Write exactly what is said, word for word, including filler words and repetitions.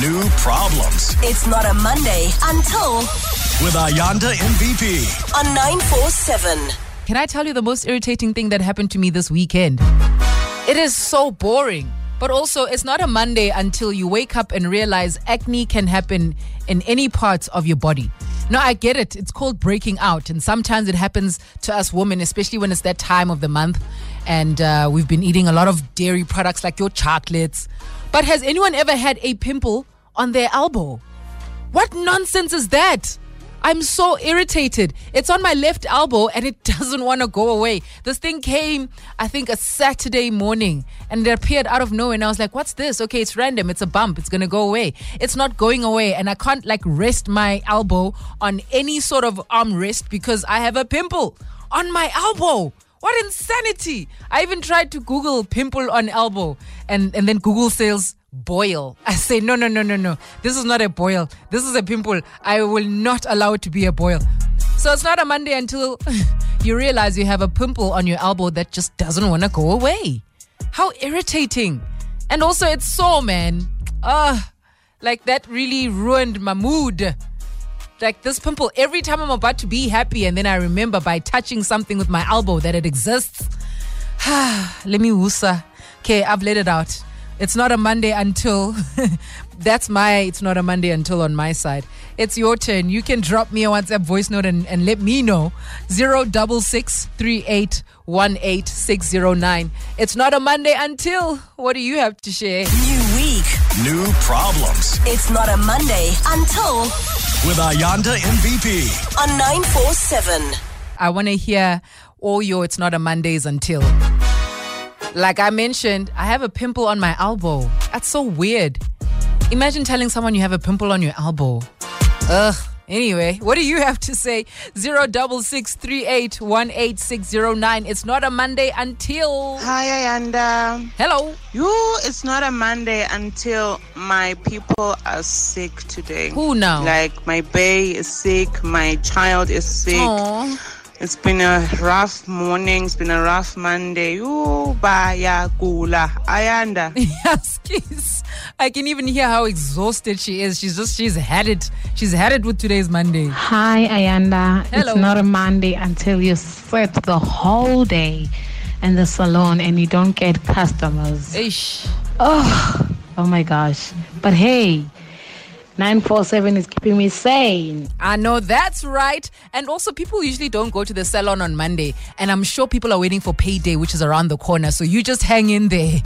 new problems. It's not a Monday until... with Ayanda M V P on nine forty-seven. Can I tell you the most irritating thing that happened to me this weekend? It is so boring. But also, it's not a Monday until you wake up and realize acne can happen in any parts of your body. No, I get it. It's called breaking out. And sometimes it happens to us women, especially when it's that time of the month. And uh, we've been eating a lot of dairy products like your chocolates. But has anyone ever had a pimple on their elbow? What nonsense is that? I'm so irritated. It's on my left elbow and it doesn't want to go away. This thing came, I think, a Saturday morning and it appeared out of nowhere. And I was like, what's this? Okay, it's random. It's a bump. It's going to go away. It's not going away. And I can't like rest my elbow on any sort of armrest because I have a pimple on my elbow. What insanity. I even tried to Google pimple on elbow and, and then Google sales. Boil. I say, no, no, no, no, no. This is not a boil. This is a pimple. I will not allow it to be a boil. So it's not a Monday until you realize you have a pimple on your elbow that just doesn't want to go away. How irritating. And also it's sore, man. Ah, like that really ruined my mood. Like this pimple, every time I'm about to be happy and then I remember by touching something with my elbow that it exists. Let me woosa. Okay, I've let it out. It's not a Monday until, that's my, it's not a Monday until on my side. It's your turn. You can drop me a WhatsApp voice note and, and let me know. zero six six three eight one eight six zero nine. It's not a Monday until, what do you have to share? New week. New problems. It's not a Monday until, with Ayanda M V P on nine forty-seven. I want to hear all your it's not a Mondays until. Like I mentioned, I have a pimple on my elbow. That's so weird. Imagine telling someone you have a pimple on your elbow. Ugh. Anyway, what do you have to say? zero six six three eight one eight six zero nine. It's not a Monday until... Hi, Ayanda. Hello. You, it's not a Monday until my people are sick today. Who now? Like my bae is sick. My child is sick. Aww. It's been a rough morning. It's been a rough Monday. Oh, baya gula Ayanda. Yes, please. I can even hear how exhausted she is. She's just, she's had it. She's had it with today's Monday. Hi, Ayanda. Hello. It's not a Monday until you sit the whole day in the salon and you don't get customers. Ish. Oh, oh my gosh. But hey. nine forty-seven is keeping me sane. I know that's right. And also people usually don't go to the salon on Monday. And I'm sure people are waiting for payday, which is around the corner. So you just hang in there.